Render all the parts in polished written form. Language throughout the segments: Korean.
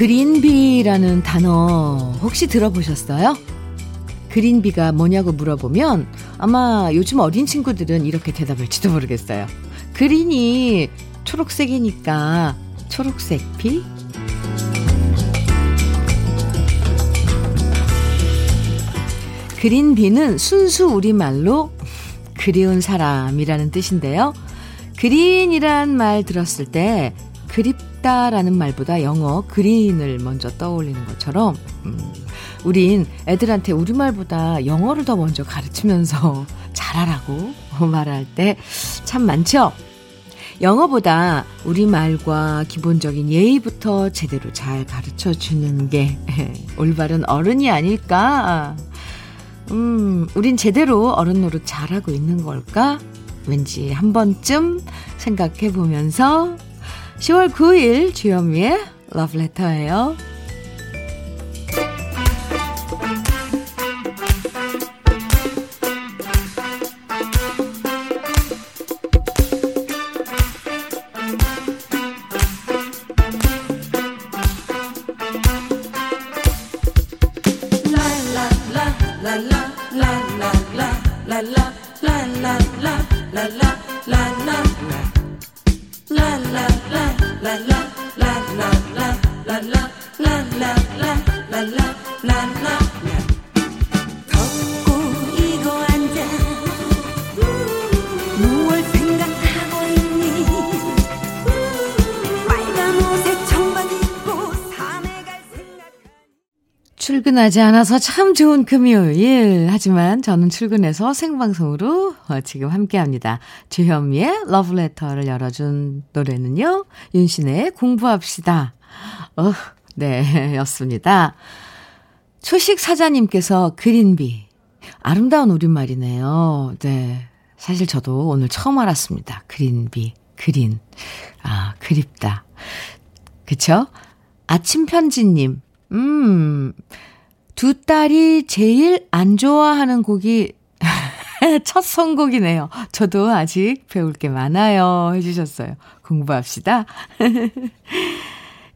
그린비라는 단어 혹시 들어보셨어요? 그린비가 뭐냐고 물어보면 아마 요즘 어린 친구들은 이렇게 대답할지도 모르겠어요. 그린이 초록색이니까 초록색 비? 그린비는 순수 우리말로 그리운 사람이라는 뜻인데요. 그린이란 말 들었을 때 그립다라는 말보다 영어 그린을 먼저 떠올리는 것처럼 우린 애들한테 우리말보다 영어를 더 먼저 가르치면서 잘하라고 말할 때 참 많죠. 영어보다 우리말과 기본적인 예의부터 제대로 잘 가르쳐주는 게 올바른 어른이 아닐까. 우린 제대로 어른 노릇 잘하고 있는 걸까? 왠지 한 번쯤 생각해보면서 10월 9일 주현미의 러브레터예요. 하지 않아서 참 좋은 금요일. 하지만 저는 출근해서 생방송으로 지금 함께합니다. 주현미의 러브레터를 열어준 노래는요. 윤신의 공부합시다. 네, 였습니다. 초식사자님께서 그린비. 아름다운 우리말이네요. 네, 사실 저도 오늘 처음 알았습니다. 그린비, 그린. 아, 그립다. 그쵸? 아침편지님. 두 딸이 제일 안 좋아하는 곡이 첫 선곡이네요. 저도 아직 배울 게 많아요. 해주셨어요. 공부합시다.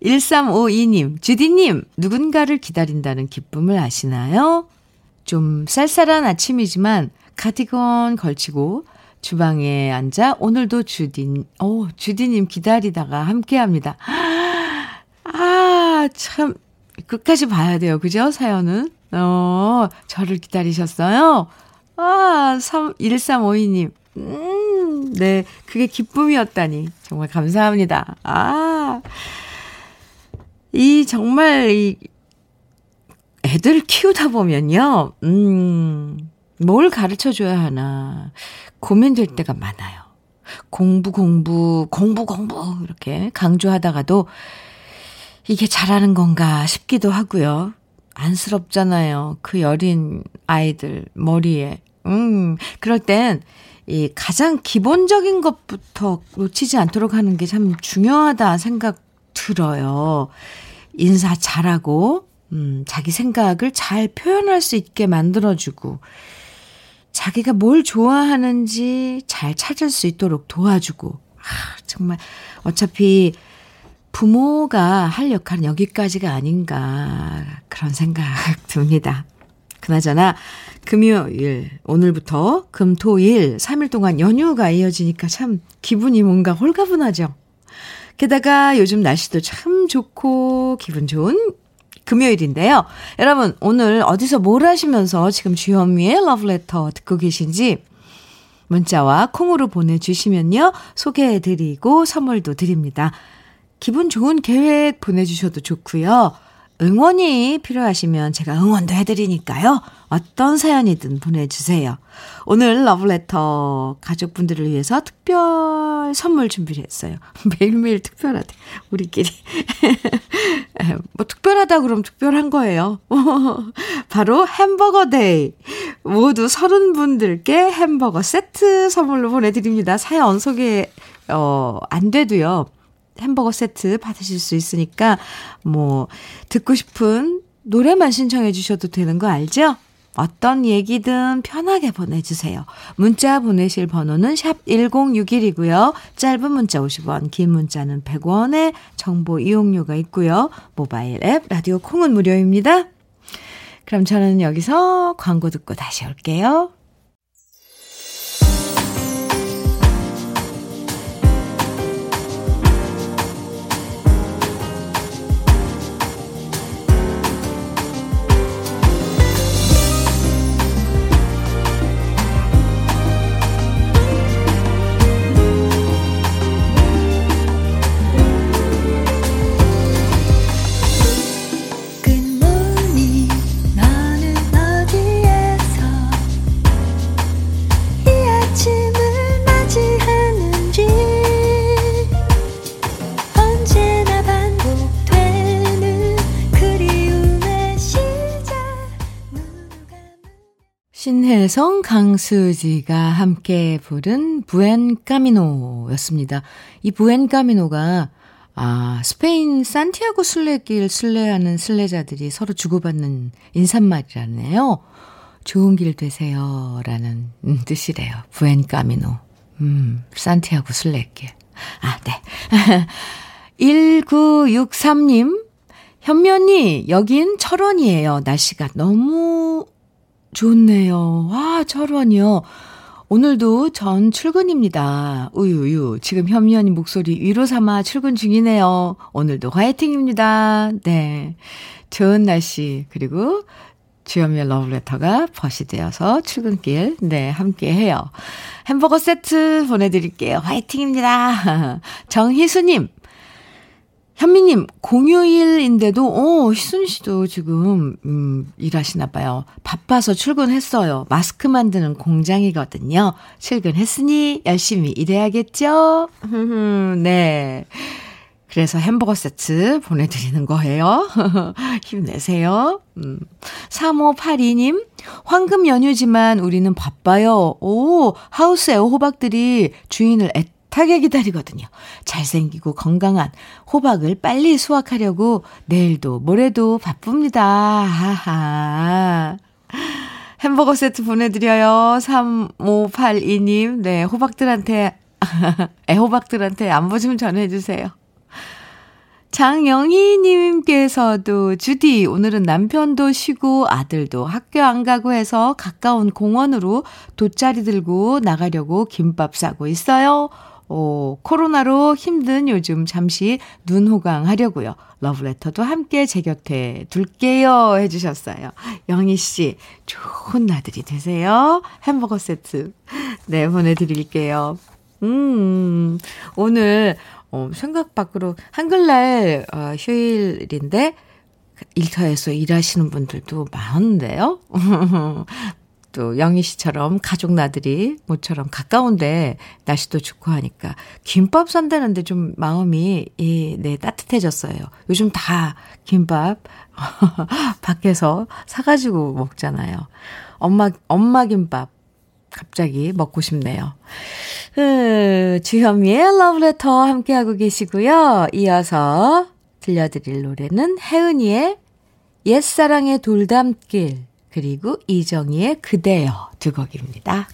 1352님, 주디님, 누군가를 기다린다는 기쁨을 아시나요? 좀 쌀쌀한 아침이지만 카디건 걸치고 주방에 앉아 오늘도 주디님 기다리다가 함께합니다. 아, 참. 끝까지 봐야 돼요. 그죠? 사연은. 저를 기다리셨어요? 아, 1352님. 네. 그게 기쁨이었다니. 정말 감사합니다. 아. 정말 애들 키우다 보면요. 뭘 가르쳐 줘야 하나 고민될 때가 많아요. 공부 이렇게 강조하다가도 이게 잘하는 건가 싶기도 하고요. 안쓰럽잖아요. 그 여린 아이들 머리에. 그럴 땐 이 가장 기본적인 것부터 놓치지 않도록 하는 게 참 중요하다 생각 들어요. 인사 잘하고 자기 생각을 잘 표현할 수 있게 만들어주고 자기가 뭘 좋아하는지 잘 찾을 수 있도록 도와주고 정말 어차피 부모가 할 역할은 여기까지가 아닌가 그런 생각 듭니다. 그나저나 금요일 오늘부터 금토일 3일 동안 연휴가 이어지니까 참 기분이 뭔가 홀가분하죠. 게다가 요즘 날씨도 참 좋고 기분 좋은 금요일인데요. 여러분 오늘 어디서 뭘 하시면서 지금 주현미의 러브레터 듣고 계신지 문자와 콩으로 보내주시면요. 소개해드리고 선물도 드립니다. 기분 좋은 계획 보내주셔도 좋고요. 응원이 필요하시면 제가 응원도 해드리니까요. 어떤 사연이든 보내주세요. 오늘 러브레터 가족분들을 위해서 특별 선물 준비를 했어요. 매일매일 특별하대. 우리끼리. 뭐 특별하다 그럼 특별한 거예요. 바로 햄버거 데이. 모두 30분들께 햄버거 세트 선물로 보내드립니다. 사연 소개 안 돼도요. 햄버거 세트 받으실 수 있으니까 듣고 싶은 노래만 신청해 주셔도 되는 거 알죠? 어떤 얘기든 편하게 보내주세요. 문자 보내실 번호는 샵 1061이고요. 짧은 문자 50원, 긴 문자는 100원에 정보 이용료가 있고요. 모바일 앱 라디오 콩은 무료입니다. 그럼 저는 여기서 광고 듣고 다시 올게요. 신혜성, 강수지가 함께 부른 부엔카미노였습니다. 이 부엔카미노가 스페인 산티아고 순례길 순례하는 순례자들이 서로 주고받는 인사말이라네요. 좋은 길 되세요 라는 뜻이래요. 부엔카미노, 산티아고 순례길. 네. 1963님, 현미 언니, 여긴 철원이에요. 날씨가 너무 좋네요. 와, 철원이요. 오늘도 전 출근입니다. 우유유. 지금 현미 언니 목소리 위로 삼아 출근 중이네요. 오늘도 화이팅입니다. 네. 좋은 날씨. 그리고 주현미의 러브레터가 벗이 되어서 출근길, 네, 함께 해요. 햄버거 세트 보내드릴게요. 화이팅입니다. 정희수님. 현미님, 공휴일인데도, 희순 씨도 지금, 일하시나 봐요. 바빠서 출근했어요. 마스크 만드는 공장이거든요. 출근했으니 열심히 일해야겠죠? 네. 그래서 햄버거 세트 보내드리는 거예요. 힘내세요. 3582님, 황금 연휴지만 우리는 바빠요. 오, 하우스 애호박들이 주인을 타게 기다리거든요. 잘생기고 건강한 호박을 빨리 수확하려고 내일도 모레도 바쁩니다. 하하. 햄버거 세트 보내드려요. 3582님. 네, 호박들한테, 애호박들한테 안부 좀 전해주세요. 장영희님께서도, 주디, 오늘은 남편도 쉬고 아들도 학교 안 가고 해서 가까운 공원으로 돗자리 들고 나가려고 김밥 싸고 있어요. 코로나로 힘든 요즘 잠시 눈 호강하려고요. 러브레터도 함께 제 곁에 둘게요 해주셨어요. 영희씨, 좋은 나들이 되세요. 햄버거 세트, 네, 보내드릴게요. 오늘 생각 밖으로 한글날 휴일인데 일터에서 일하시는 분들도 많은데요. 또 영희 씨처럼 가족 나들이 모처럼 가까운데 날씨도 좋고 하니까 김밥 산다는데 좀 마음이 따뜻해졌어요. 요즘 다 김밥 밖에서 사가지고 먹잖아요. 엄마 김밥 갑자기 먹고 싶네요. 주현미의 러브레터 함께하고 계시고요. 이어서 들려드릴 노래는 혜은이의 옛사랑의 돌담길, 그리고 이정희의 그대여, 두 곡입니다.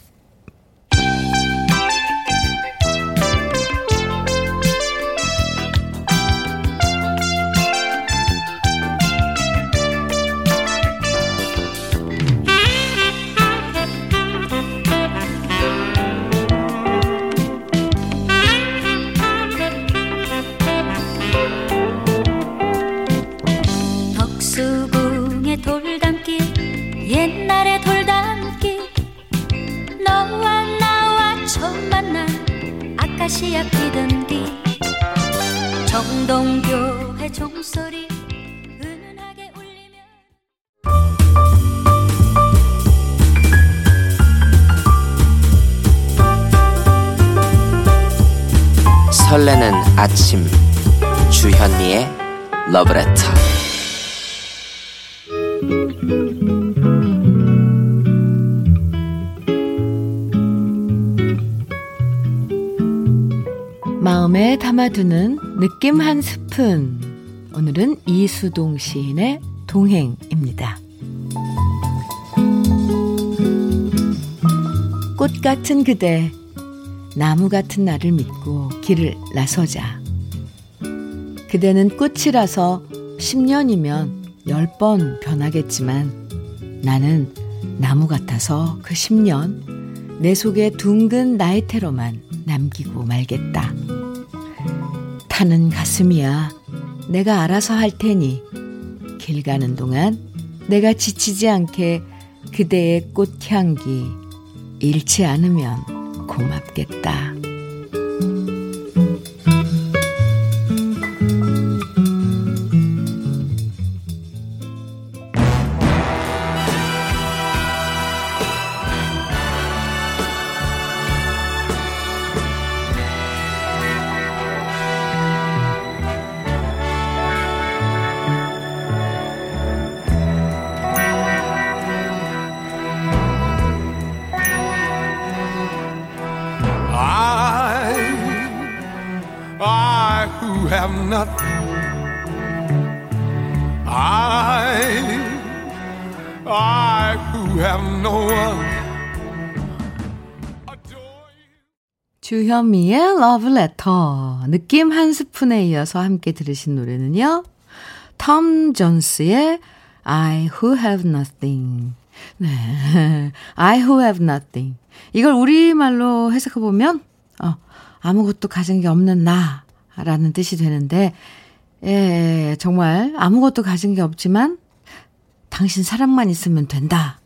설레는 아침, 주현미의 러브레터. 마음에 담아두는 느낌 한 스푼. 오늘은 이수동 시인의 동행입니다. 꽃 같은 그대, 나무 같은 나를 믿고 길을 나서자. 그대는 꽃이라서 10년이면 10번 변하겠지만 나는 나무 같아서 그 10년 내 속에 둥근 나이테로만 남기고 말겠다. 타는 가슴이야 내가 알아서 할 테니 길 가는 동안 내가 지치지 않게 그대의 꽃향기 잃지 않으면 고맙겠다. 주현미의 Love Letter 느낌 한 스푼에 이어서 함께 들으신 노래는요, 톰 존스의 I Who Have Nothing. 네, I Who Have Nothing. 이걸 우리말로 해석해보면 아무것도 가진 게 없는 나라는 뜻이 되는데, 예, 정말 아무것도 가진 게 없지만 당신 사랑만 있으면 된다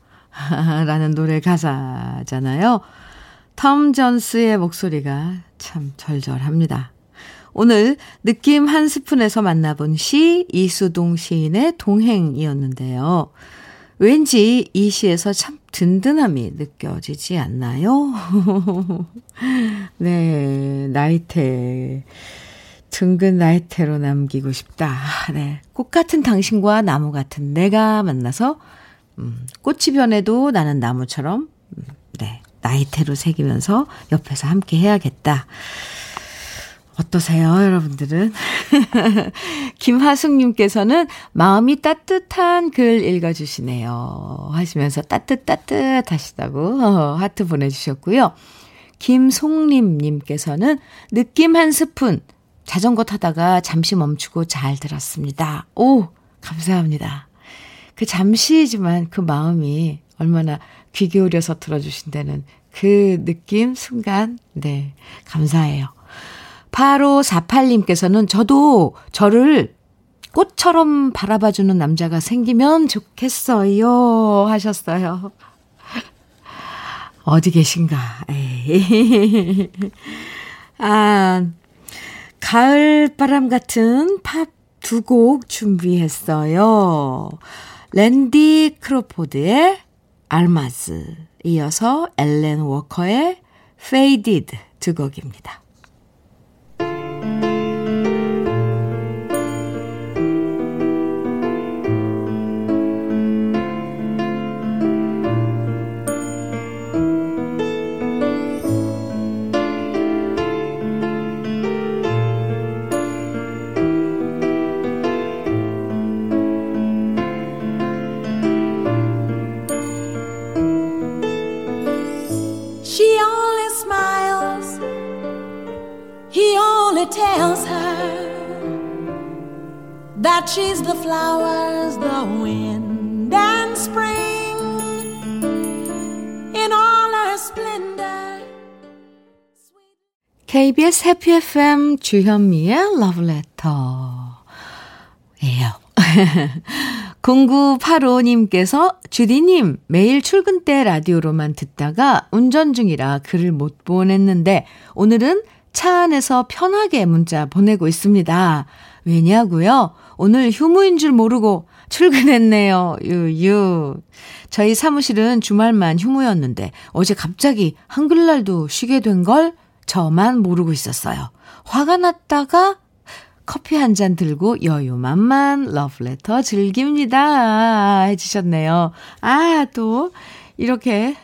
라는 노래 가사잖아요. 톰 존스의 목소리가 참 절절합니다. 오늘 느낌 한 스푼에서 만나본 시, 이수동 시인의 동행이었는데요. 왠지 이 시에서 참 든든함이 느껴지지 않나요? 네, 나이테, 둥근 나이테로 남기고 싶다. 네, 꽃 같은 당신과 나무 같은 내가 만나서 꽃이 변해도 나는 나무처럼 네, 나이테로 새기면서 옆에서 함께 해야겠다. 어떠세요, 여러분들은? 김하숙님께서는 마음이 따뜻한 글 읽어주시네요 하시면서 따뜻하시다고 하트 보내주셨고요. 김송림님께서는 느낌 한 스푼 자전거 타다가 잠시 멈추고 잘 들었습니다. 오, 감사합니다. 그 잠시지만 그 마음이 얼마나 귀 기울여서 들어주신다는 그 느낌, 순간, 네, 감사해요. 8548님께서는 저도 저를 꽃처럼 바라봐주는 남자가 생기면 좋겠어요 하셨어요. 어디 계신가? 에이. 아, 가을바람 같은 팝 두 곡 준비했어요. 랜디 크로포드의 알마즈, 이어서 엘렌 워커의 페이디드 두 곡입니다. That she's the flowers, the wind and spring in all her splendor. KBS Happy FM 주현미의 Love Letter예요. 0985님께서 주디님 매일 출근 때 라디오로만 듣다가 운전 중이라 글을 못 보냈는데 오늘은 차 안에서 편하게 문자 보내고 있습니다. 왜냐고요? 오늘 휴무인 줄 모르고 출근했네요. 유유. 저희 사무실은 주말만 휴무였는데 어제 갑자기 한글날도 쉬게 된 걸 저만 모르고 있었어요. 화가 났다가 커피 한 잔 들고 여유만만 러브레터 즐깁니다 해주셨네요. 아, 또 이렇게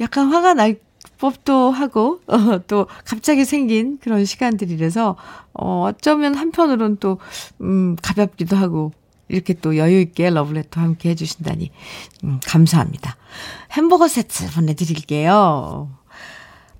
약간 화가 날 법도 하고 또 갑자기 생긴 그런 시간들이라서 어쩌면 한편으론 또 가볍기도 하고 이렇게 또 여유있게 러브레터 함께 해주신다니 감사합니다. 햄버거 세트 보내드릴게요.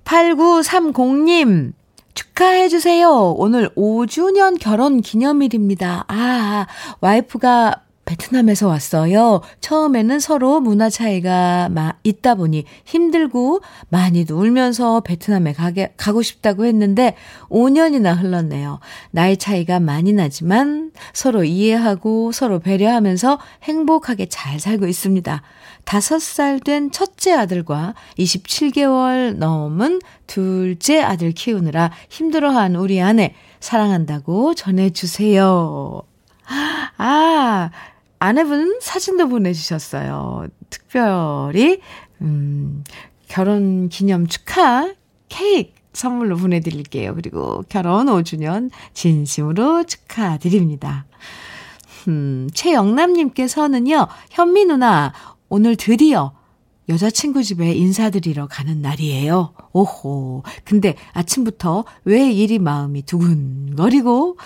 8930님 축하해주세요. 오늘 5주년 결혼 기념일입니다. 아, 와이프가 베트남에서 왔어요. 처음에는 서로 문화 차이가 있다 보니 힘들고 많이도 울면서 베트남에 가고 싶다고 했는데 5년이나 흘렀네요. 나이 차이가 많이 나지만 서로 이해하고 서로 배려하면서 행복하게 잘 살고 있습니다. 5살 된 첫째 아들과 27개월 넘은 둘째 아들 키우느라 힘들어한 우리 아내 사랑한다고 전해주세요. 아, 아내분 사진도 보내주셨어요. 특별히 결혼 기념 축하 케이크 선물로 보내드릴게요. 그리고 결혼 5주년 진심으로 축하드립니다. 최영남님께서는요. 현미 누나 오늘 드디어 여자친구 집에 인사드리러 가는 날이에요. 오호. 근데 아침부터 왜 이리 마음이 두근거리고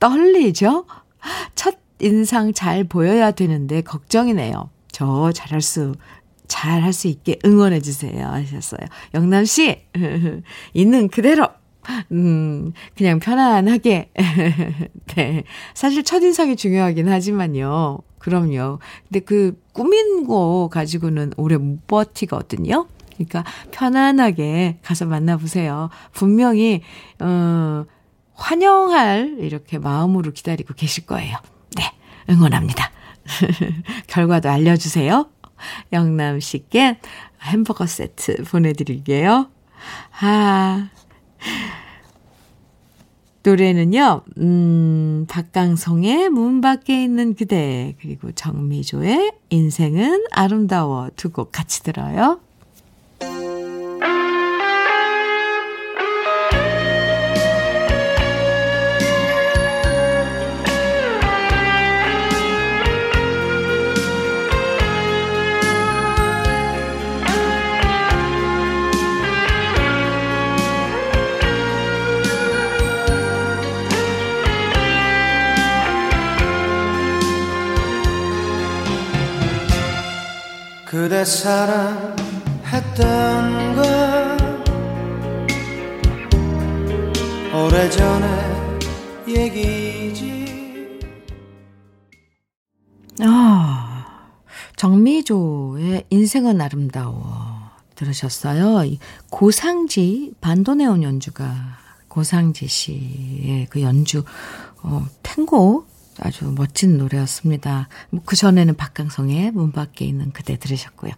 떨리죠? 첫 인상 잘 보여야 되는데 걱정이네요. 저 잘할 수 있게 응원해 주세요 하셨어요. 영남 씨 있는 그대로 그냥 편안하게 네. 사실 첫 인상이 중요하긴 하지만요. 그럼요. 근데 그 꾸민 거 가지고는 오래 못 버티거든요. 그러니까 편안하게 가서 만나보세요. 분명히 환영할 이렇게 마음으로 기다리고 계실 거예요. 네, 응원합니다. 결과도 알려주세요. 영남 씨께 햄버거 세트 보내드릴게요. 아, 노래는요. 박강성의 문 밖에 있는 그대 그리고 정미조의 인생은 아름다워 두 곡 같이 들어요. 그대 사랑했던 건 오래전의 얘기지. 정미조의 인생은 아름다워 들으셨어요. 고상지 반도네온 연주가 고상지 씨의 그 연주 탱고 아주 멋진 노래였습니다. 그전에는 박강성의 문 밖에 있는 그대 들으셨고요.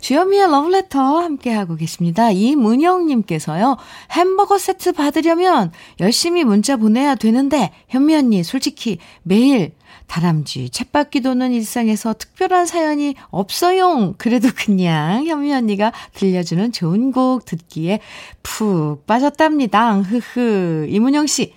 주현미의 러브레터 함께하고 계십니다. 이문영님께서요. 햄버거 세트 받으려면 열심히 문자 보내야 되는데 현미 언니 솔직히 매일 다람쥐 챗바퀴 도는 일상에서 특별한 사연이 없어요. 그래도 그냥 현미 언니가 들려주는 좋은 곡 듣기에 푹 빠졌답니다. 흐흐. 이문영 씨.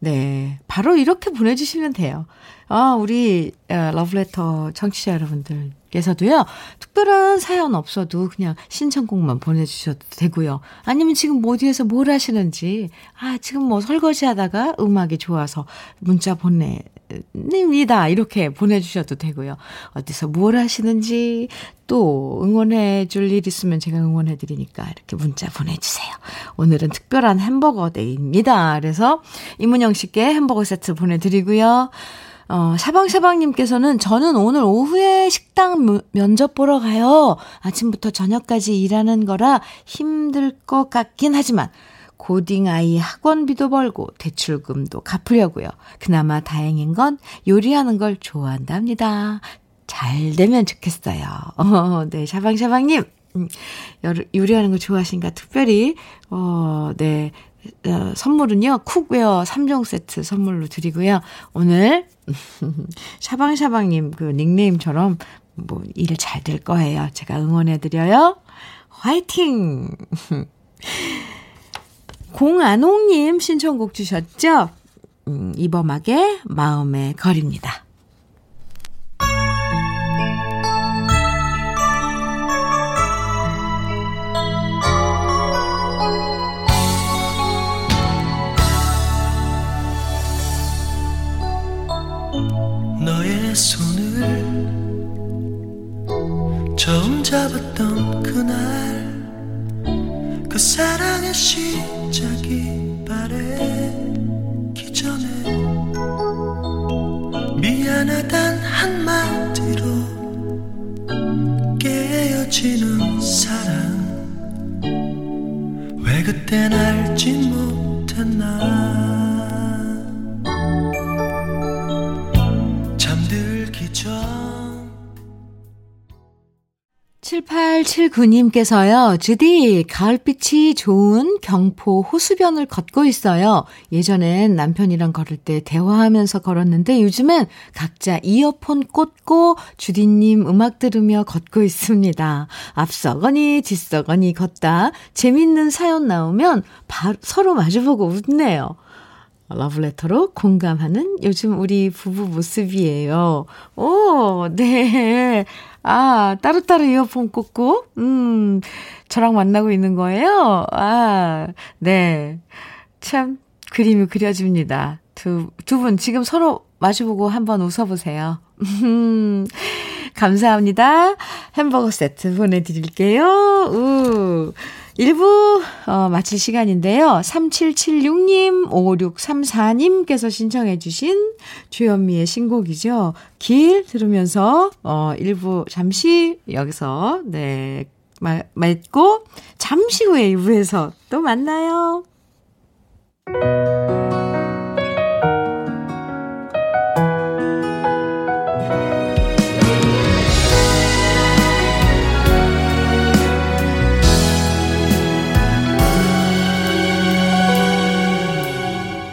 네, 바로 이렇게 보내주시면 돼요. 아, 우리 러브레터 청취자 여러분들께서도요. 특별한 사연 없어도 그냥 신청곡만 보내주셔도 되고요. 아니면 지금 어디에서 뭘 하시는지 아 지금 뭐 설거지하다가 음악이 좋아서 문자 보내입니다. 이렇게 보내주셔도 되고요. 어디서 뭘 하시는지 또 응원해 줄 일 있으면 제가 응원해 드리니까 이렇게 문자 보내주세요. 오늘은 특별한 햄버거 데이입니다. 그래서 이문영 씨께 햄버거 세트 보내드리고요. 샤방샤방님께서는 저는 오늘 오후에 식당 면접 보러 가요. 아침부터 저녁까지 일하는 거라 힘들 것 같긴 하지만 고딩 아이 학원비도 벌고 대출금도 갚으려고요. 그나마 다행인 건 요리하는 걸 좋아한답니다. 잘 되면 좋겠어요. 네, 샤방샤방님. 요리하는 거 좋아하신가? 특별히, 네. 선물은요, 쿡웨어 3종 세트 선물로 드리고요. 오늘, 샤방샤방님 그 닉네임처럼 뭐 일 잘 될 거예요. 제가 응원해드려요. 화이팅! 공안홍님 신청곡 주셨죠? 이범학의 마음의 거리입니다. 그 사랑의 시작이 바래기 전에 미안하단 한마디로 깨어지는 사랑 왜 그땐 알지 못했나 잠들기 전 7879님께서요. 주디 가을빛이 좋은 경포 호수변을 걷고 있어요. 예전엔 남편이랑 걸을 때 대화하면서 걸었는데 요즘엔 각자 이어폰 꽂고 주디님 음악 들으며 걷고 있습니다. 앞서거니 뒤서거니 걷다 재밌는 사연 나오면 서로 마주보고 웃네요. 러브레터로 공감하는 요즘 우리 부부 모습이에요. 오, 네. 아, 따로따로 이어폰 꽂고, 저랑 만나고 있는 거예요? 아, 네. 참, 그림이 그려집니다. 두 분 지금 서로 마주보고 한번 웃어보세요. 감사합니다. 햄버거 세트 보내드릴게요. 우. 1부 마칠 시간인데요. 3776님, 5634님께서 신청해 주신 주현미의 신곡이죠. 길 들으면서 1부 잠시 여기서 네 맺고 잠시 후에 2부에서 또 만나요.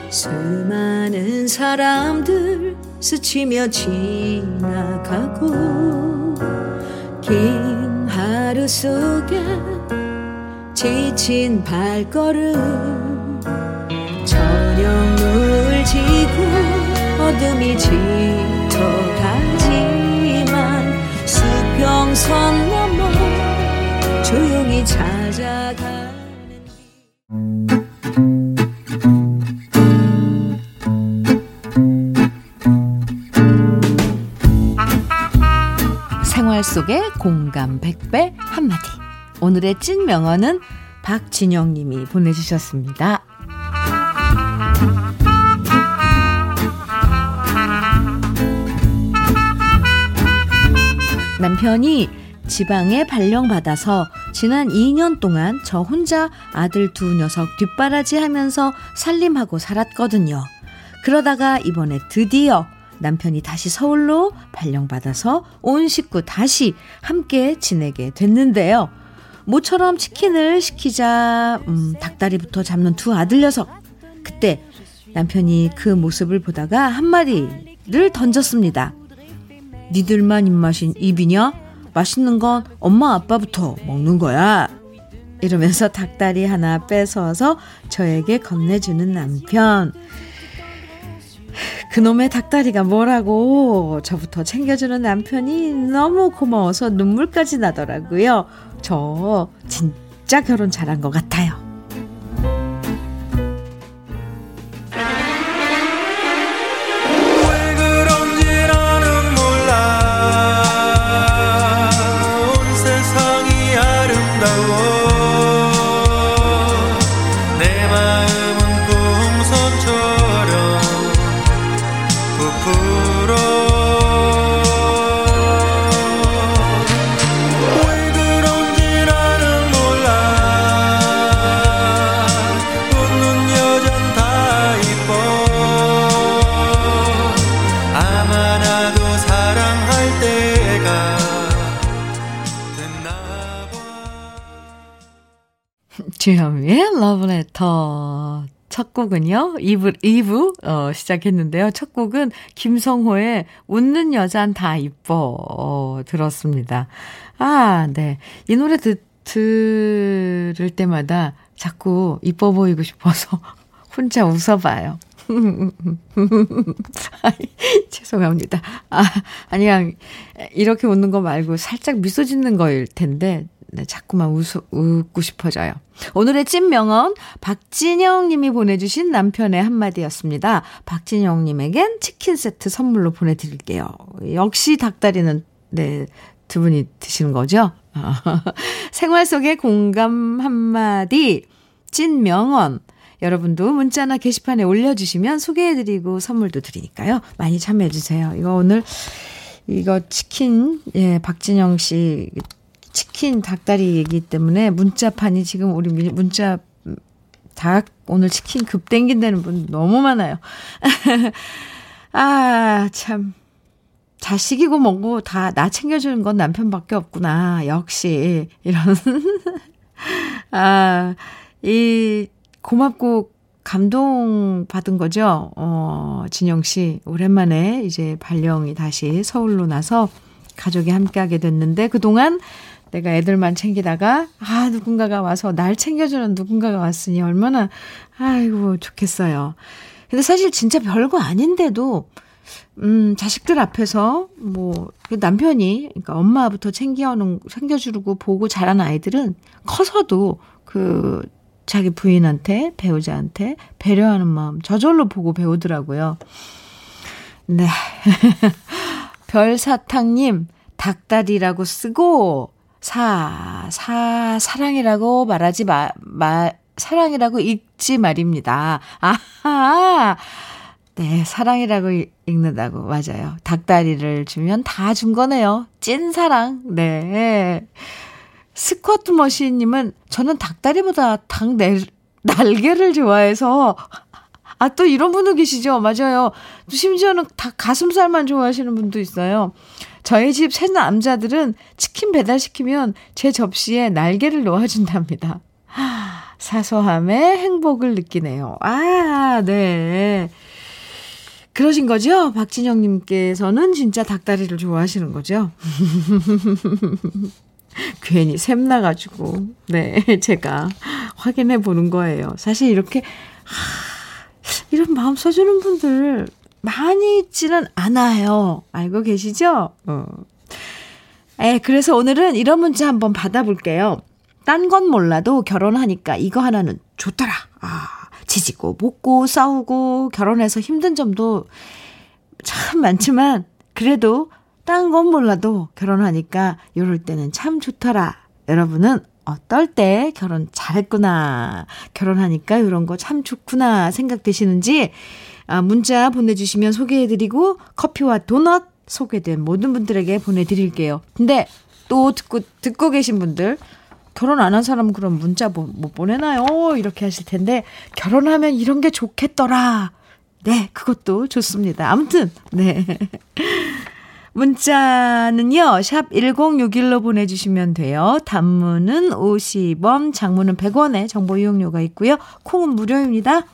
수많은 사람들 스치며 지나가고 긴 하루 속에 지친 발걸음 저녁 눈을 지고 어둠이 짙어가지만 수평선 넘어 조용히 찾아가 속의 공감 100배 한마디. 오늘의 찐 명언은 박진영 님이 보내주셨습니다. 남편이 지방에 발령받아서 지난 2년 동안 저 혼자 아들 두 녀석 뒷바라지하면서 살림하고 살았거든요. 그러다가 이번에 드디어 남편이 다시 서울로 발령받아서 온 식구 다시 함께 지내게 됐는데요. 모처럼 치킨을 시키자 닭다리부터 잡는 두 아들 녀석. 그때 남편이 그 모습을 보다가 한마디를 던졌습니다. 니들만 입맛인 입이냐? 맛있는 건 엄마 아빠부터 먹는 거야. 이러면서 닭다리 하나 뺏어와서 저에게 건네주는 남편. 그놈의 닭다리가 뭐라고 저부터 챙겨주는 남편이 너무 고마워서 눈물까지 나더라고요. 저 진짜 결혼 잘한 것 같아요. 왜 그런지 나는 몰라 온 세상이 아름다워 주현미의 러브레터 첫 곡은요. 2부 시작했는데요. 첫 곡은 김성호의 웃는 여잔 다 이뻐 들었습니다. 아, 네. 이 노래 들을 때마다 자꾸 이뻐 보이고 싶어서 혼자 웃어봐요. 죄송합니다. 아니, 이렇게 웃는 거 말고 살짝 미소 짓는 거일 텐데 네, 자꾸만 웃고 싶어져요. 오늘의 찐 명언 박진영 님이 보내주신 남편의 한마디였습니다. 박진영 님에겐 치킨 세트 선물로 보내드릴게요. 역시 닭다리는 네, 두 분이 드시는 거죠? 생활 속의 공감 한마디, 찐 명언. 여러분도 문자나 게시판에 올려주시면 소개해드리고 선물도 드리니까요. 많이 참여해주세요. 이거 오늘, 이거 치킨, 예, 박진영 씨 치킨 닭다리 얘기 때문에 문자판이 지금 우리 문자 닭, 오늘 치킨 급 땡긴다는 분 너무 많아요. 아, 참. 자식이고 뭐고 다 나 챙겨주는 건 남편밖에 없구나. 역시. 이런. 아, 이, 고맙고 감동받은 거죠. 진영 씨. 오랜만에 이제 발령이 다시 서울로 나서 가족이 함께하게 됐는데 그동안 내가 애들만 챙기다가 아 누군가가 와서 날 챙겨주는 누군가가 왔으니 얼마나 아이고 좋겠어요. 근데 사실 진짜 별거 아닌데도 자식들 앞에서 뭐 남편이 그러니까 엄마부터 챙겨주고 보고 자란 아이들은 커서도 그 자기 부인한테 배우자한테 배려하는 마음 저절로 보고 배우더라고요. 네. 별사탕님 닭다리라고 쓰고 사랑이라고 말하지 사랑이라고 읽지 말입니다. 아하. 네, 사랑이라고 읽는다고. 맞아요. 닭다리를 주면 다 준 거네요. 찐 사랑. 네. 스쿼트 머신님은 저는 닭다리보다 날개를 좋아해서 아, 또 이런 분도 계시죠? 맞아요. 심지어는 닭 가슴살만 좋아하시는 분도 있어요. 저희 집 새 남자들은 치킨 배달시키면 제 접시에 날개를 놓아준답니다. 사소함에 행복을 느끼네요. 아, 네. 그러신 거죠? 박진영님께서는 진짜 닭다리를 좋아하시는 거죠? 괜히 샘나가지고, 네, 제가 확인해 보는 거예요. 사실 이렇게, 이런 마음 써주는 분들 많이 있지는 않아요. 알고 계시죠? 그래서 오늘은 이런 문자 한번 받아볼게요. 딴 건 몰라도 결혼하니까 이거 하나는 좋더라. 아, 지지고 볶고 싸우고 결혼해서 힘든 점도 참 많지만 그래도 딴 건 몰라도 결혼하니까 이럴 때는 참 좋더라. 여러분은 어떨 때 결혼 잘했구나. 결혼하니까 이런 거 참 좋구나 생각되시는지 문자 보내주시면 소개해드리고 커피와 도넛 소개된 모든 분들에게 보내드릴게요. 근데 또 듣고 계신 분들 결혼 안 한 사람은 그럼 문자 못 보내나요? 이렇게 하실 텐데 결혼하면 이런 게 좋겠더라. 네, 그것도 좋습니다. 아무튼 네. 문자는요. 샵 1061로 보내주시면 돼요. 단문은 50원, 장문은 100원에 정보 이용료가 있고요. 콩은 무료입니다.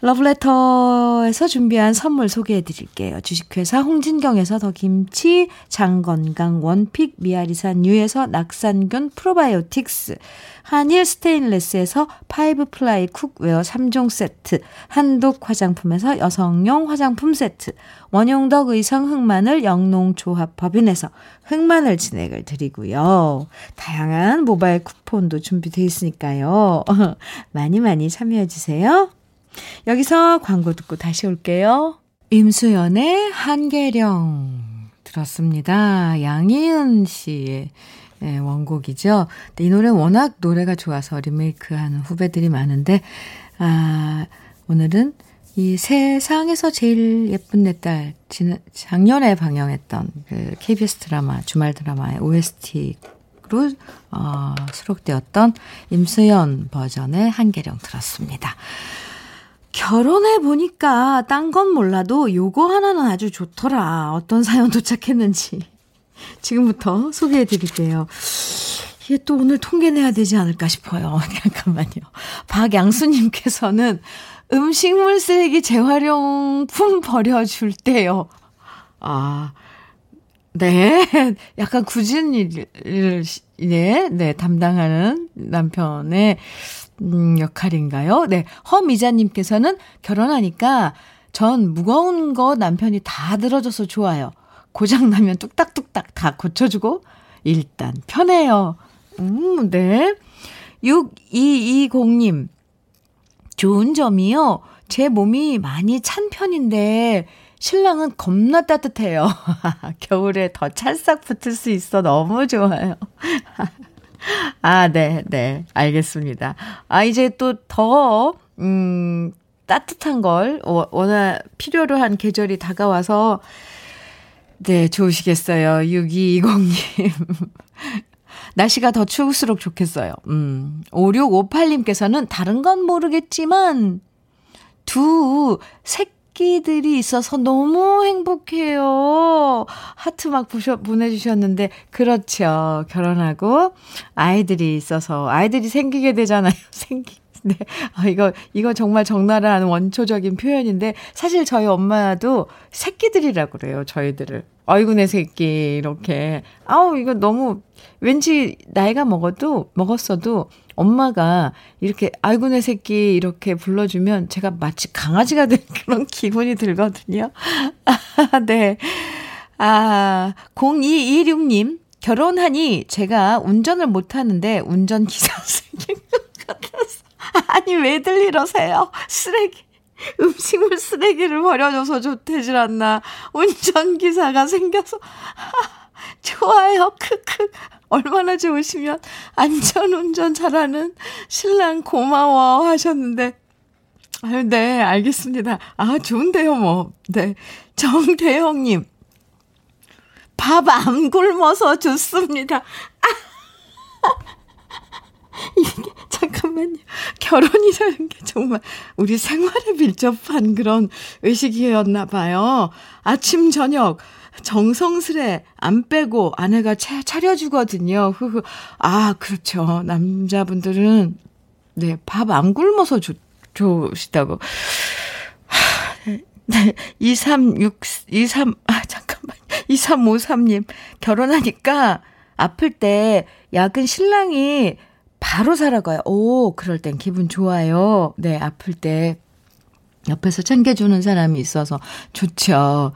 러브레터에서 준비한 선물 소개해드릴게요. 주식회사 홍진경에서 더김치, 장건강 원픽, 미아리산 유에서 낙산균 프로바이오틱스, 한일 스테인레스에서 파이브플라이 쿡웨어 3종 세트, 한독 화장품에서 여성용 화장품 세트, 원용덕 의성 흑마늘 영농조합 법인에서 흑마늘 진행을 드리고요. 다양한 모바일 쿠폰도 준비되어 있으니까요. 많이 많이 참여해주세요. 여기서 광고 듣고 다시 올게요. 임수연의 한계령 들었습니다. 양희은 씨의 원곡이죠. 이 노래 워낙 노래가 좋아서 리메이크하는 후배들이 많은데 아, 오늘은 이 세상에서 제일 예쁜 내 딸 작년에 방영했던 그 KBS 드라마 주말 드라마의 OST로 수록되었던 임수연 버전의 한계령 들었습니다. 결혼해보니까 딴 건 몰라도 요거 하나는 아주 좋더라. 어떤 사연 도착했는지 지금부터 소개해드릴게요. 이게 또 오늘 통계내야 되지 않을까 싶어요. 잠깐만요. 박양수님께서는 음식물 쓰레기 재활용품 버려줄 때요. 아, 네. 약간 굳은 일을 네, 담당하는 남편의 역할인가요? 네. 허미자님께서는 결혼하니까 전 무거운 거 남편이 다 들어줘서 좋아요. 고장나면 뚝딱뚝딱 다 고쳐주고 일단 편해요. 네. 6220님. 좋은 점이요. 제 몸이 많이 찬 편인데 신랑은 겁나 따뜻해요. 겨울에 더 찰싹 붙을 수 있어 너무 좋아요. 아, 네, 알겠습니다. 아, 이제 또 더, 따뜻한 걸 필요로 한 계절이 다가와서, 네, 좋으시겠어요. 6220님. 날씨가 더 추울수록 좋겠어요. 5658님께서는 다른 건 모르겠지만, 두 새끼들이 있어서 너무 행복해요. 하트 막 보내주셨는데, 그렇죠. 결혼하고 아이들이 있어서, 아이들이 생기게 되잖아요. 네. 아, 이거 정말 적나라한 원초적인 표현인데, 사실 저희 엄마도 새끼들이라고 그래요, 저희들을. 아이고, 내 새끼, 이렇게. 아우, 이거 너무, 왠지 나이가 먹었어도, 엄마가 이렇게, 아이고, 내 새끼, 이렇게 불러주면, 제가 마치 강아지가 된 그런 기분이 들거든요. 아, 네. 아, 0226님, 결혼하니 제가 운전을 못하는데, 운전기사 생긴 것 같아서. 아니, 왜들 이러세요? 음식물 쓰레기를 버려줘서 좋대질 않나. 운전기사가 생겨서. 좋아요. 크크. 얼마나 좋으시면. 안전운전 잘하는 신랑 고마워 하셨는데. 아유, 네, 알겠습니다. 아, 좋은데요, 뭐. 네. 정대형님. 밥 안 굶어서 좋습니다. 이게, 잠깐만요. 결혼이라는 게 정말 우리 생활에 밀접한 그런 의식이었나 봐요. 아침, 저녁, 정성스레 안 빼고 아내가 차려주거든요. 아, 그렇죠. 남자분들은, 네, 밥 안 굶어서 좋으시다고. 네, 2353님. 결혼하니까 아플 때 약은 신랑이 바로 사러 가요. 오, 그럴 땐 기분 좋아요. 네, 아플 때 옆에서 챙겨주는 사람이 있어서 좋죠.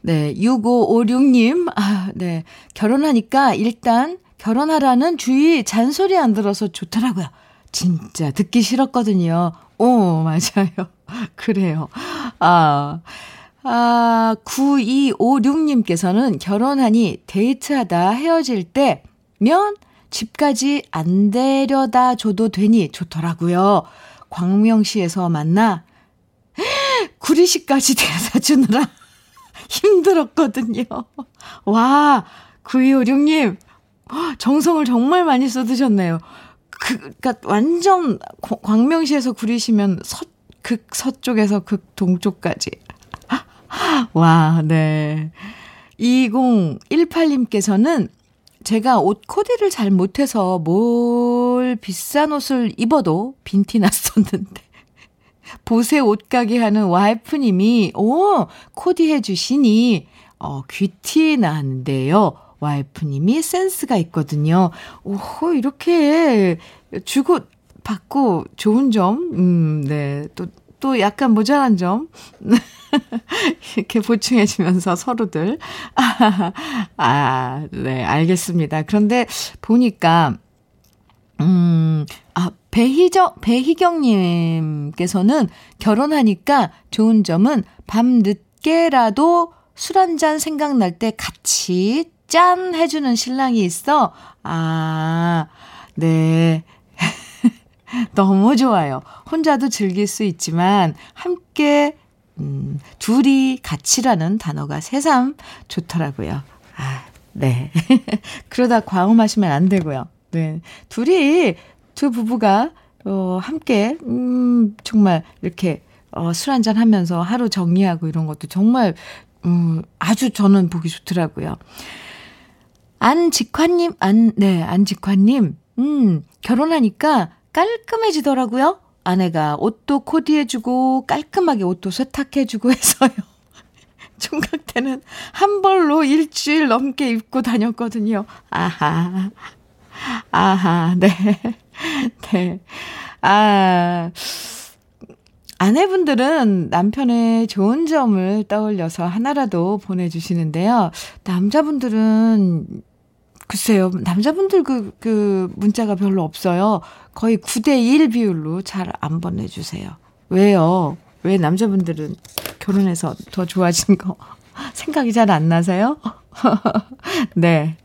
네, 6556님. 아, 네. 결혼하니까 일단 결혼하라는 주위 잔소리 안 들어서 좋더라고요. 진짜 듣기 싫었거든요. 오, 맞아요. 그래요. 아, 9256님께서는 결혼하니 데이트하다 헤어질 때면 집까지 안 데려다 줘도 되니 좋더라고요. 광명시에서 만나 구리시까지 데려다 주느라 힘들었거든요. 와, 9256님 정성을 정말 많이 쏟으셨네요. 그러니까 완전 광명시에서 구리시면 극서쪽에서 극동쪽까지. 와, 네. 2018님께서는 제가 옷 코디를 잘 못해서 뭘 비싼 옷을 입어도 빈티 났었는데 보세 옷가게 하는 와이프님이 코디해 주시니 귀티 나는데요. 와이프님이 센스가 있거든요. 오호, 이렇게 주고 받고 좋은 점, 네, 또 약간 모자란 점 이렇게 보충해주면서 서로들. 아, 네, 알겠습니다. 그런데 보니까 배희경님께서는 결혼하니까 좋은 점은 밤 늦게라도 술 한잔 생각날 때 같이 짠 해주는 신랑이 있어. 아, 네. 너무 좋아요. 혼자도 즐길 수 있지만 함께 둘이 같이라는 단어가 새삼 좋더라고요. 아, 네. 그러다 과음하시면 안 되고요. 네. 두 부부가 함께 정말 이렇게 술 한잔 하면서 하루 정리하고 이런 것도 정말 아주 저는 보기 좋더라고요. 안직환님. 결혼하니까 깔끔해지더라고요. 아내가 옷도 코디해주고 깔끔하게 옷도 세탁해주고 해서요. 총각 때는 한 벌로 일주일 넘게 입고 다녔거든요. 아하, 네. 네. 아, 아내분들은 남편의 좋은 점을 떠올려서 하나라도 보내주시는데요. 남자분들은 글쎄요. 남자분들 그 문자가 별로 없어요. 거의 9대 1 비율로 잘 안 보내주세요. 왜요? 왜 남자분들은 결혼해서 더 좋아진 거 생각이 잘 안 나세요? 네.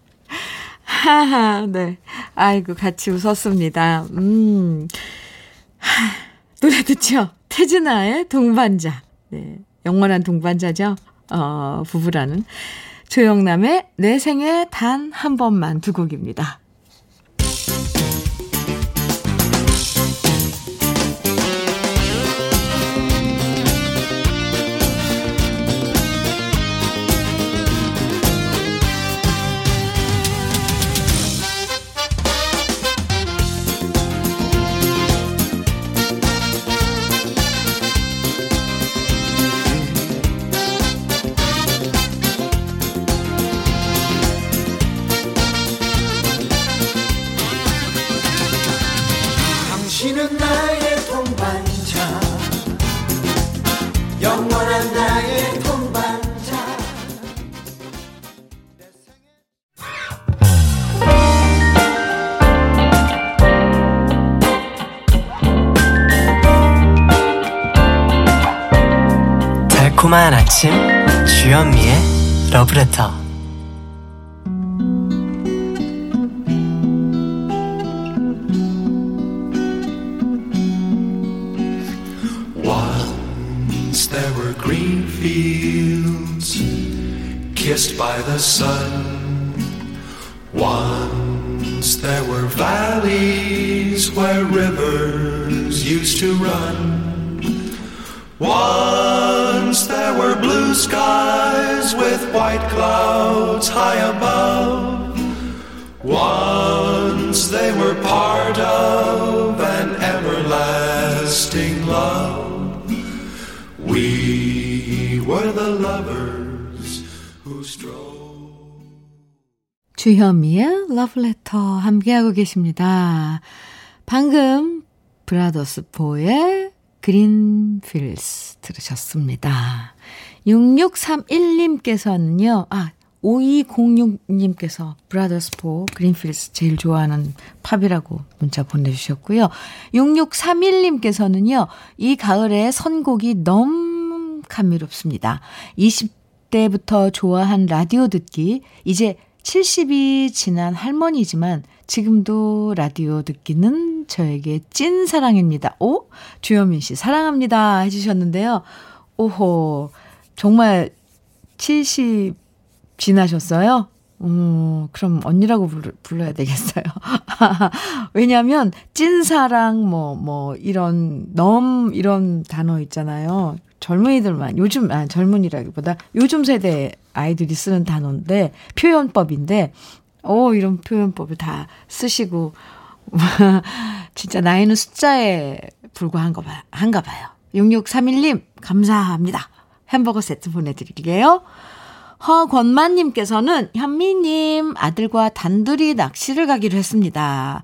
하하, 네. 아이고, 같이 웃었습니다. 노래 듣죠? 태진아의 동반자. 네. 영원한 동반자죠? 부부라는. 조영남의 내 생에 단 한 번만 두 곡입니다. 달콤한 아침 주현미의 러브레터. Once there were green fields kissed by the sun. Once there were valleys where rivers used to run. Once there were blue skies with white clouds high above. Once they were part of an everlasting love. We were the lovers who strolled. 주현미의 러브레터 함께하고 계십니다. 방금 브라더스포의 Greenfields 들으셨습니다. 6631님께서는요. 5206님께서 브라더스포 그린필스 제일 좋아하는 팝이라고 문자 보내주셨고요. 6631님께서는요. 이 가을에 선곡이 너무 감미롭습니다. 20대부터 좋아한 라디오 듣기. 이제 70이 지난 할머니지만 지금도 라디오 듣기는 저에게 찐 사랑입니다. 오? 주현민 씨 사랑합니다 해주셨는데요. 오호, 정말 70 지나셨어요? 그럼 언니라고 불러야 되겠어요. 왜냐하면 찐사랑 이런 넘 이런 단어 있잖아요. 젊은이들만 요즘 젊은이라기보다 요즘 세대 아이들이 쓰는 단어인데 표현법인데 이런 표현법을 다 쓰시고 진짜 나이는 숫자에 불과한가 봐요. 6631님 감사합니다. 햄버거 세트 보내드릴게요. 허권만님께서는 현미님 아들과 단둘이 낚시를 가기로 했습니다.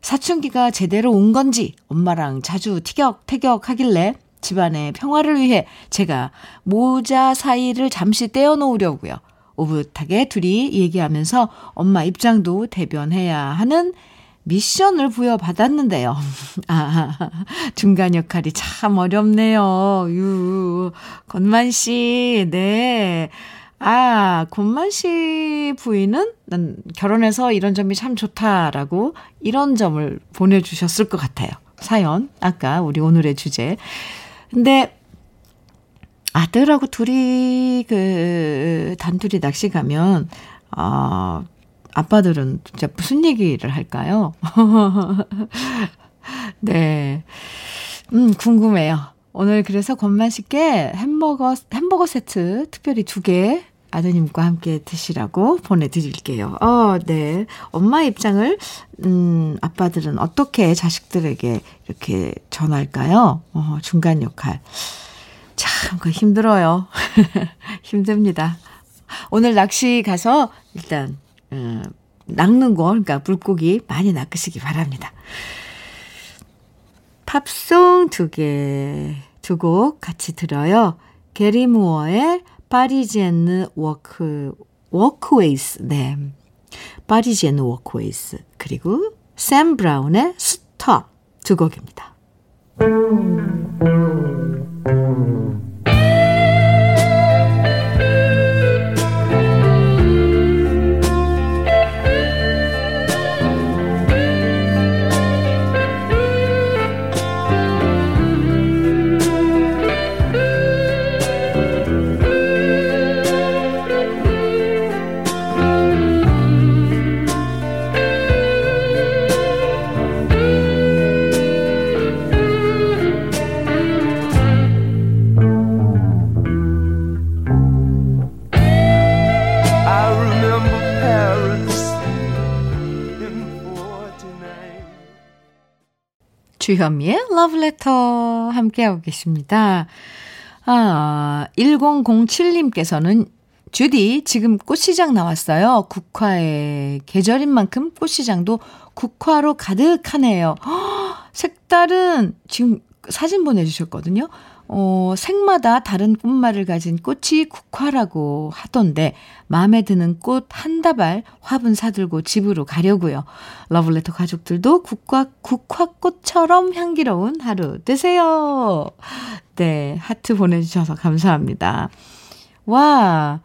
사춘기가 제대로 온 건지 엄마랑 자주 티격태격 하길래 집안의 평화를 위해 제가 모자 사이를 잠시 떼어놓으려고요. 오붓하게 둘이 얘기하면서 엄마 입장도 대변해야 하는 미션을 부여받았는데요. 중간 역할이 참 어렵네요. 권만 씨, 네. 권만 씨 부인은 난 결혼해서 이런 점이 참 좋다라고 이런 점을 보내주셨을 것 같아요. 사연, 아까 우리 오늘의 주제. 근데 아들하고 둘이 단둘이 낚시 가면 아빠들은 진짜 무슨 얘기를 할까요? 네, 궁금해요. 오늘 그래서 권만 씨께 햄버거 세트 특별히 2개 아드님과 함께 드시라고 보내드릴게요. 네. 엄마 입장을, 아빠들은 어떻게 자식들에게 이렇게 전할까요? 중간 역할. 참, 그거 힘들어요. 힘듭니다. 오늘 낚시 가서 일단, 낚는 거, 그러니까 물고기 많이 낚으시기 바랍니다. 팝송 2곡 같이 들어요. 게리 무어의 파리지엔 워크웨이스. 네. 파리지엔 워크웨이스. 그리고 샘 브라운의 스톱 2곡입니다. 주현미의 러브레터 함께하고 계십니다. 1007님께서는 주디 지금 꽃시장 나왔어요. 국화의 계절인 만큼 꽃시장도 국화로 가득하네요. 색다른 지금 사진 보내주셨거든요. 색마다 다른 꽃말을 가진 꽃이 국화라고 하던데 마음에 드는 꽃 한 다발 화분 사들고 집으로 가려고요. 러블레터 가족들도 국화꽃처럼 향기로운 하루 되세요. 네, 하트 보내주셔서 감사합니다. 와,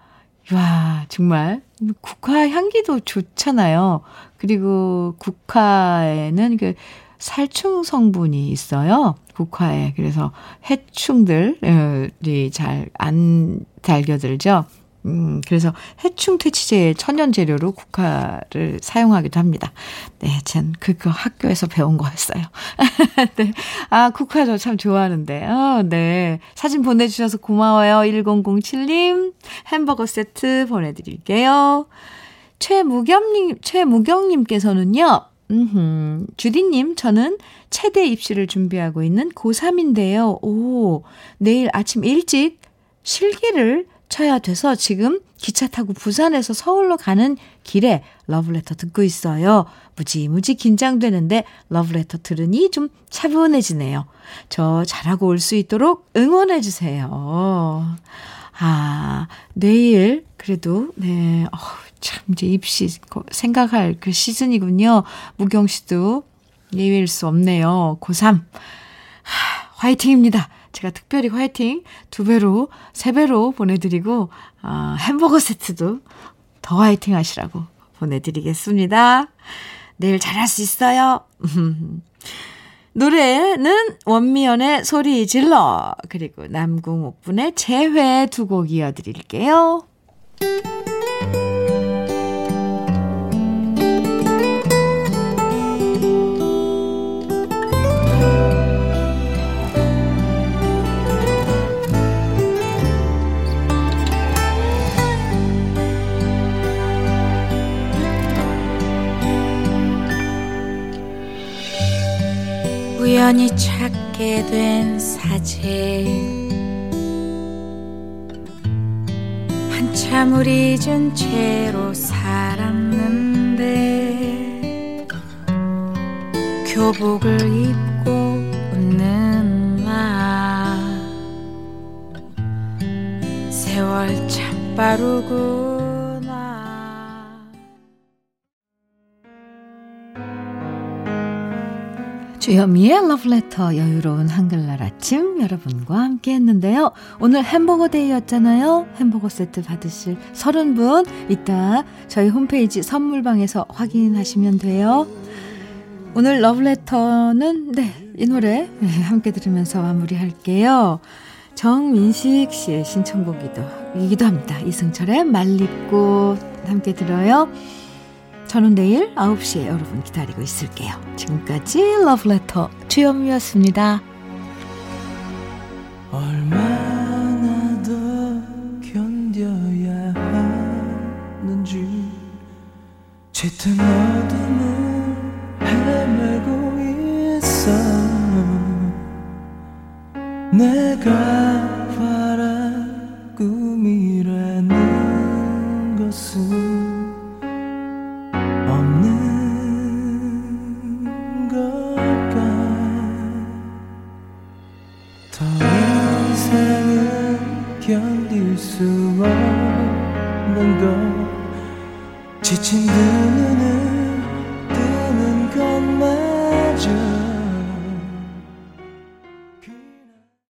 정말 국화 향기도 좋잖아요. 그리고 국화에는 그 살충 성분이 있어요. 국화에. 그래서 해충들이 잘 안 달겨들죠. 그래서 해충 퇴치제의 천연 재료로 국화를 사용하기도 합니다. 네, 전 그거 학교에서 배운 거였어요. 네. 국화 저 참 좋아하는데. 네. 사진 보내주셔서 고마워요. 1007님. 햄버거 세트 보내드릴게요. 최무경님께서는요. 주디님, 저는 체대 입시를 준비하고 있는 고3인데요. 내일 아침 일찍 실기를 쳐야 돼서 지금 기차 타고 부산에서 서울로 가는 길에 러브레터 듣고 있어요. 무지무지 긴장되는데 러브레터 들으니 좀 차분해지네요. 저 잘하고 올 수 있도록 응원해주세요. 내일 그래도 네, 참 이제 입시 생각할 그 시즌이군요. 무경 씨도 예외일 수 없네요. 고3 화이팅입니다. 제가 특별히 화이팅 2배로 3배로 보내드리고 햄버거 세트도 더 화이팅 하시라고 보내드리겠습니다. 내일 잘할 수 있어요. 노래는 원미연의 소리 질러 그리고 남궁옥분의 재회 두 곡 이어드릴게요. 우연히 찾게 된 사진 한참 을 잊은 채로 살았는데 교복을 입고 웃는 나 세월 참 빠르고 주현미의 러브레터 여유로운 한글날 아침 여러분과 함께 했는데요. 오늘 햄버거 데이였잖아요. 햄버거 세트 받으실 30분 이따 저희 홈페이지 선물방에서 확인하시면 돼요. 오늘 러브레터는 이 노래 함께 들으면서 마무리할게요. 정민식 씨의 신청곡이기도 합니다. 이승철의 말잎꽃 함께 들어요. 저는 내일 9시에 여러분 기다리고 있을게요. 지금까지 러브레터 주현미였습니다. 얼마나 더 견뎌야 하는지 짙은 어둠을 헤매고 있어 내가 바란 꿈이라는 것은 지친 듯 눈을